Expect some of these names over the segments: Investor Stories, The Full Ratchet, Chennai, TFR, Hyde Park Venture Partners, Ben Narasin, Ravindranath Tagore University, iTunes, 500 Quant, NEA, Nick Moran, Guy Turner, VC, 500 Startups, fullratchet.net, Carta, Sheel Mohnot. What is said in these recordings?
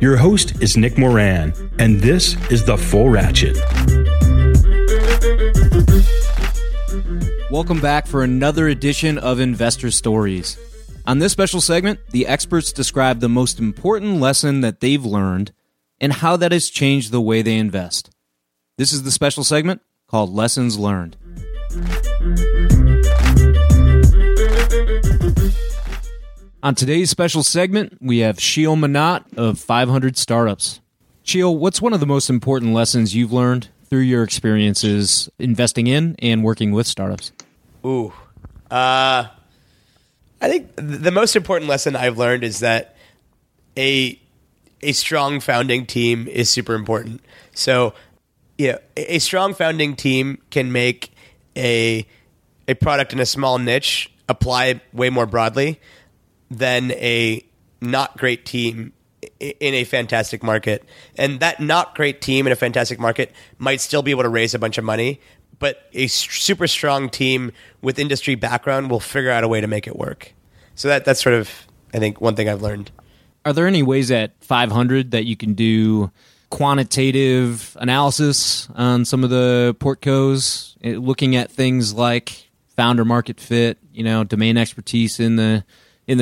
Your host is Nick Moran, and this is The Full Ratchet. Welcome back for another edition of Investor Stories. On this special segment, the experts describe the most important lesson that they've learned and how that has changed the way they invest. This is the special segment called Lessons Learned. On today's special segment, we have Sheel Mohnot of 500 Startups. Sheel, what's one of the most important lessons you've learned through your experiences investing in and working with startups? I think the most important lesson I've learned is that a strong founding team is super important. So, you know, a strong founding team can make a product in a small niche apply way more broadly than a not great team in a fantastic market. And that not great team in a fantastic market might still be able to raise a bunch of money, but a super strong team with industry background will figure out a way to make it work. So that's sort of, I think, one thing I've learned. Are there any ways at 500 that you can do quantitative analysis on some of the portcos, looking at things like founder market fit, you know, domain expertise in the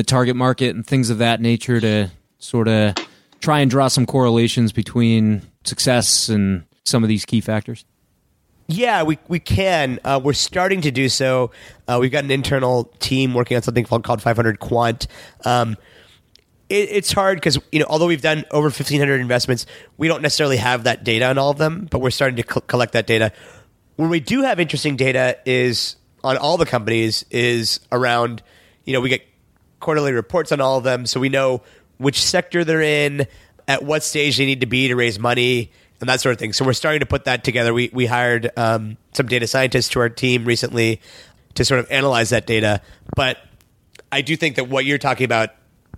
target market and things of that nature to sort of try and draw some correlations between success and some of these key factors? Yeah, we can. We're starting to do so. We've got an internal team working on something called 500 Quant. It's hard because, you know, although we've done over 1,500 investments, we don't necessarily have that data on all of them, but we're starting to collect that data. Where we do have interesting data is on all the companies is around, you know, we get quarterly reports on all of them, so we know which sector they're in, at what stage they need to be to raise money, and that sort of thing. So we're starting to put that together. We hired some data scientists to our team recently to sort of analyze that data. But I do think that what you're talking about,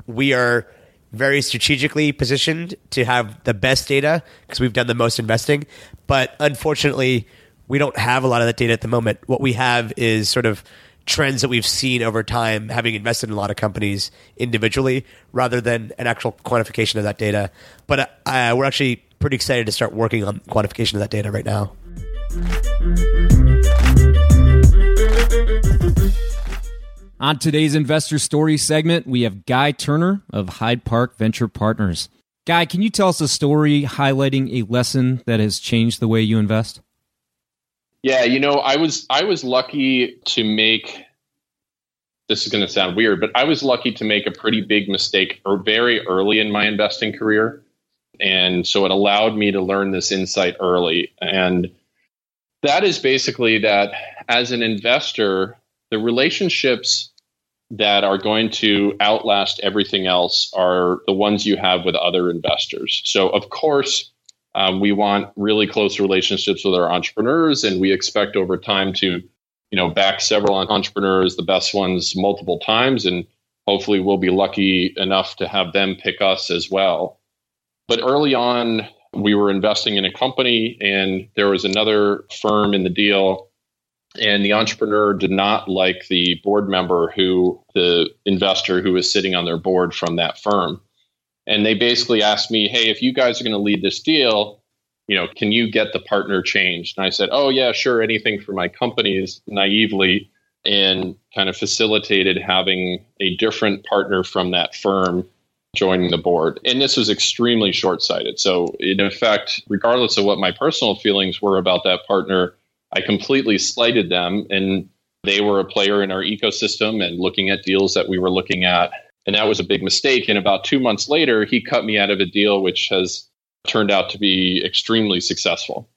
we are very strategically positioned to have the best data because we've done the most investing. But unfortunately, we don't have a lot of that data at the moment. What we have is sort of trends that we've seen over time, having invested in a lot of companies individually, rather than an actual quantification of that data. But we're actually pretty excited to start working on quantification of that data right now. On today's Investor Story segment, we have Guy Turner of Hyde Park Venture Partners. Guy, can you tell us a story highlighting a lesson that has changed the way you invest? Yeah, you know, I was lucky to make, this is going to sound weird, but I was lucky to make a pretty big mistake or very early in my investing career. And so it allowed me to learn this insight early. And that is basically that as an investor, the relationships that are going to outlast everything else are the ones you have with other investors. So, of course, we want really close relationships with our entrepreneurs, and we expect over time to, you know, back several entrepreneurs, the best ones, multiple times, and hopefully we'll be lucky enough to have them pick us as well. But early on, we were investing in a company, and there was another firm in the deal, and the entrepreneur did not like the board member the investor who was sitting on their board from that firm. And they basically asked me, hey, if you guys are going to lead this deal, you know, can you get the partner changed? And I said, oh, yeah, sure, anything for my companies, naively, and kind of facilitated having a different partner from that firm joining the board. And this was extremely short-sighted. So in effect, regardless of what my personal feelings were about that partner, I completely slighted them. And they were a player in our ecosystem and looking at deals that we were looking at. And that was a big mistake. And about 2 months later, he cut me out of a deal, which has turned out to be extremely successful.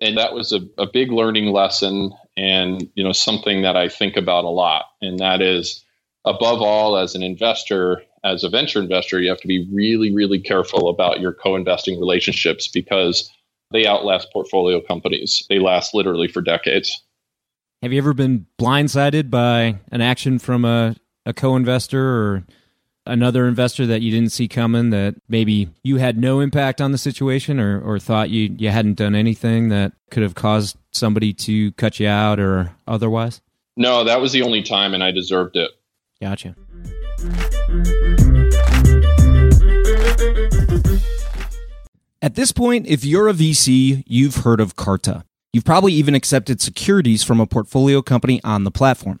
And that was a big learning lesson and, you know, something that I think about a lot. And that is, above all, as an investor, as a venture investor, you have to be really, really careful about your co-investing relationships because they outlast portfolio companies. They last literally for decades. Have you ever been blindsided by an action from a co-investor or another investor that you didn't see coming that maybe you had no impact on the situation or thought you hadn't done anything that could have caused somebody to cut you out or otherwise? No, that was the only time and I deserved it. Gotcha. At this point, if you're a VC, you've heard of Carta. You've probably even accepted securities from a portfolio company on the platform.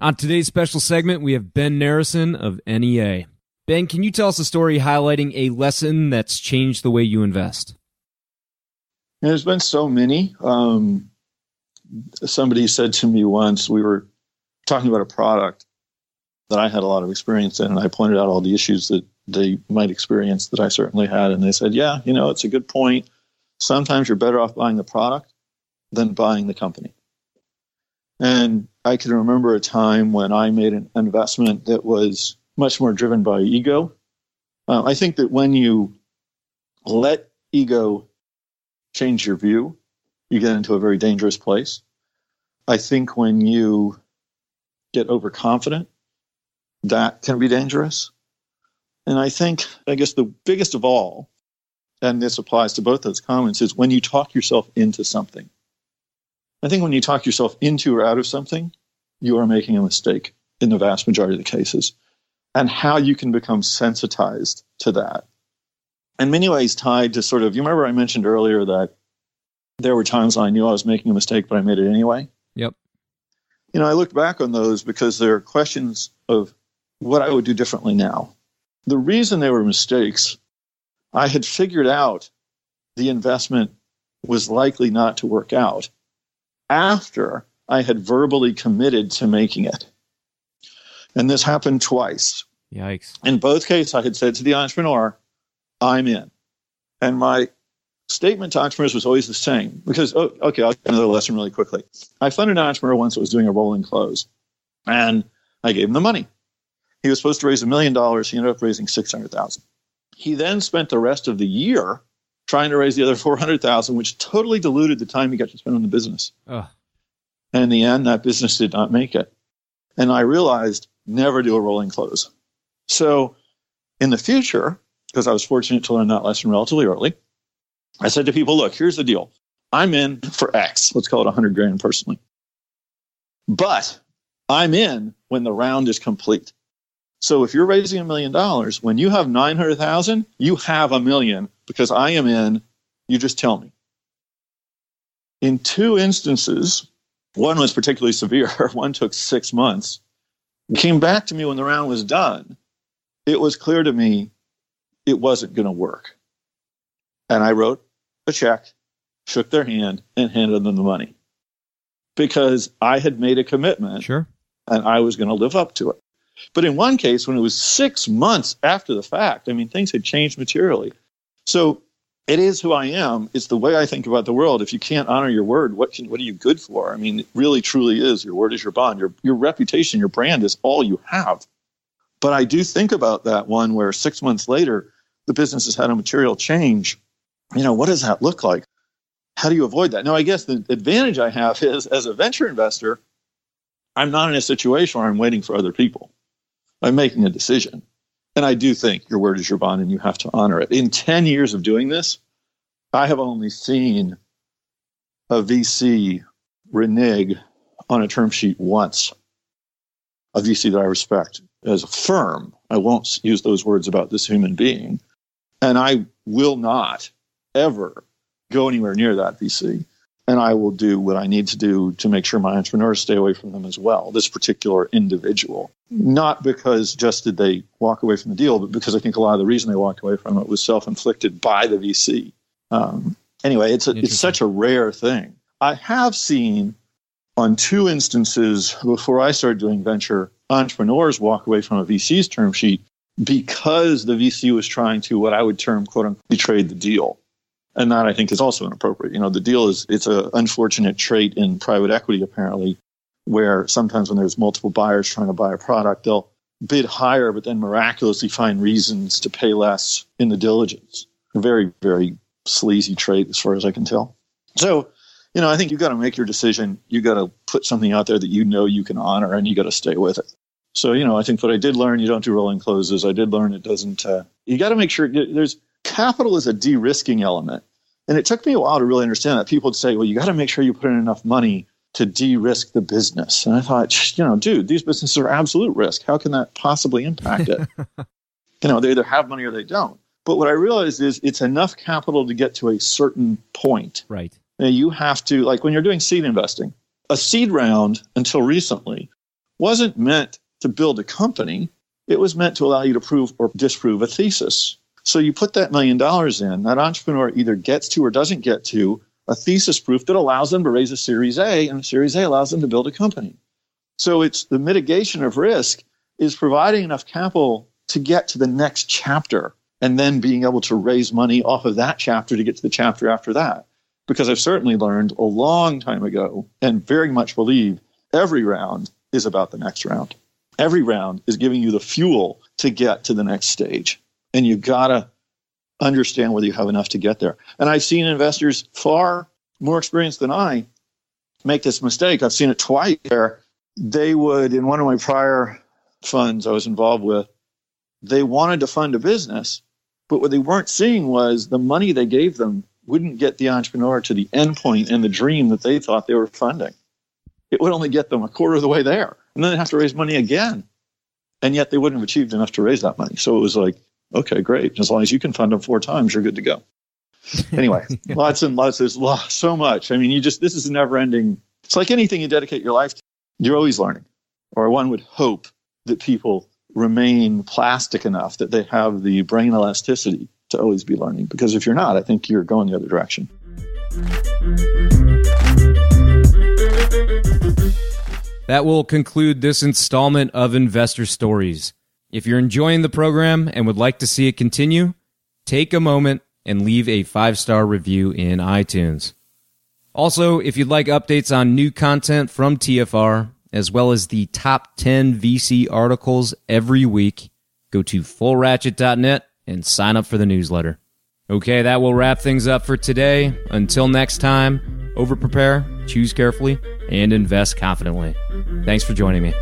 On today's special segment, we have Ben Narasin of NEA. Ben, can you tell us a story highlighting a lesson that's changed the way you invest? There's been so many. Somebody said to me once, we were talking about a product that I had a lot of experience in, and I pointed out all the issues that they might experience that I certainly had. And they said, yeah, you know, it's a good point. Sometimes you're better off buying the product than buying the company. And I can remember a time when I made an investment that was much more driven by ego. I think that when you let ego change your view, you get into a very dangerous place. I think when you get overconfident, that can be dangerous. And I think, I guess the biggest of all, and this applies to both those comments, is when you talk yourself into something. I think when you talk yourself into or out of something, you are making a mistake in the vast majority of the cases. And how you can become sensitized to that. In many ways tied to sort of, you remember I mentioned earlier that there were times I knew I was making a mistake, but I made it anyway. Yep. You know, I looked back on those because there are questions of what I would do differently now. The reason they were mistakes, I had figured out the investment was likely not to work out after I had verbally committed to making it. And this happened twice. Yikes. In both cases, I had said to the entrepreneur, I'm in. And my statement to entrepreneurs was always the same. Because, okay, I'll give another lesson really quickly. I funded an entrepreneur once that was doing a rolling close. And I gave him the money. He was supposed to raise $1 million. He ended up raising $600,000. He then spent the rest of the year trying to raise the other $400,000, which totally diluted the time he got to spend on the business. Ugh. And in the end, that business did not make it. And I realized, never do a rolling close. So in the future, because I was fortunate to learn that lesson relatively early, I said to people, look, here's the deal. I'm in for X. Let's call it $100,000 personally. But I'm in when the round is complete. So if you're raising $1 million, when you have 900,000, you have $1 million because I am in, you just tell me. In two instances, one was particularly severe. One took 6 months. It came back to me when the round was done. It was clear to me it wasn't going to work. And I wrote a check, shook their hand, and handed them the money because I had made a commitment, sure, and I was going to live up to it. But in one case, when it was 6 months after the fact, I mean, things had changed materially. So it is who I am. It's the way I think about the world. If you can't honor your word, what are you good for? I mean, it really, truly is. Your word is your bond. Your reputation, your brand is all you have. But I do think about that one where 6 months later, the business has had a material change. You know, what does that look like? How do you avoid that? Now, I guess the advantage I have is as a venture investor, I'm not in a situation where I'm waiting for other people. I'm making a decision. And I do think your word is your bond and you have to honor it. In 10 years of doing this, I have only seen a VC renege on a term sheet once. A VC that I respect as a firm. I won't use those words about this human being. And I will not ever go anywhere near that VC. And I will do what I need to do to make sure my entrepreneurs stay away from them as well, this particular individual. Not because just did they walk away from the deal, but because I think a lot of the reason they walked away from it was self-inflicted by the VC. Anyway, it's such a rare thing. I have seen on two instances before I started doing venture, entrepreneurs walk away from a VC's term sheet because the VC was trying to what I would term, quote unquote, betray the deal. And that I think is also inappropriate. You know, the deal it's an unfortunate trait in private equity, apparently, where sometimes when there's multiple buyers trying to buy a product, they'll bid higher, but then miraculously find reasons to pay less in the diligence. A very, very sleazy trait as far as I can tell. So, you know, I think you've got to make your decision. You got to put something out there that you know you can honor and you got to stay with it. So, you know, I think what I did learn, you don't do rolling closes. I did learn it doesn't, you got to make sure there's capital is a de-risking element. And it took me a while to really understand that. People would say, well, you got to make sure you put in enough money to de-risk the business. And I thought, you know, dude, these businesses are absolute risk. How can that possibly impact it? You know, they either have money or they don't. But what I realized is it's enough capital to get to a certain point. Right. Now, you have to, like when you're doing seed investing, a seed round until recently wasn't meant to build a company. It was meant to allow you to prove or disprove a thesis. So you put that $1 million in, that entrepreneur either gets to or doesn't get to a thesis proof that allows them to raise a Series A, and a Series A allows them to build a company. So it's the mitigation of risk is providing enough capital to get to the next chapter and then being able to raise money off of that chapter to get to the chapter after that. Because I've certainly learned a long time ago and very much believe every round is about the next round. Every round is giving you the fuel to get to the next stage. And you've got to understand whether you have enough to get there. And I've seen investors far more experienced than I make this mistake. I've seen it twice where they would, in one of my prior funds I was involved with, they wanted to fund a business, but what they weren't seeing was the money they gave them wouldn't get the entrepreneur to the end point and the dream that they thought they were funding. It would only get them a quarter of the way there. And then they'd have to raise money again. And yet they wouldn't have achieved enough to raise that money. So it was like, okay, great. As long as you can fund them 4 times, you're good to go. Anyway, lots and lots, so much. I mean, this is never ending. It's like anything you dedicate your life to, you're always learning. Or one would hope that people remain plastic enough that they have the brain elasticity to always be learning. Because if you're not, I think you're going the other direction. That will conclude this installment of Investor Stories. If you're enjoying the program and would like to see it continue, take a moment and leave a 5-star review in iTunes. Also, if you'd like updates on new content from TFR, as well as the top 10 VC articles every week, go to fullratchet.net and sign up for the newsletter. Okay, that will wrap things up for today. Until next time, overprepare, choose carefully, and invest confidently. Thanks for joining me.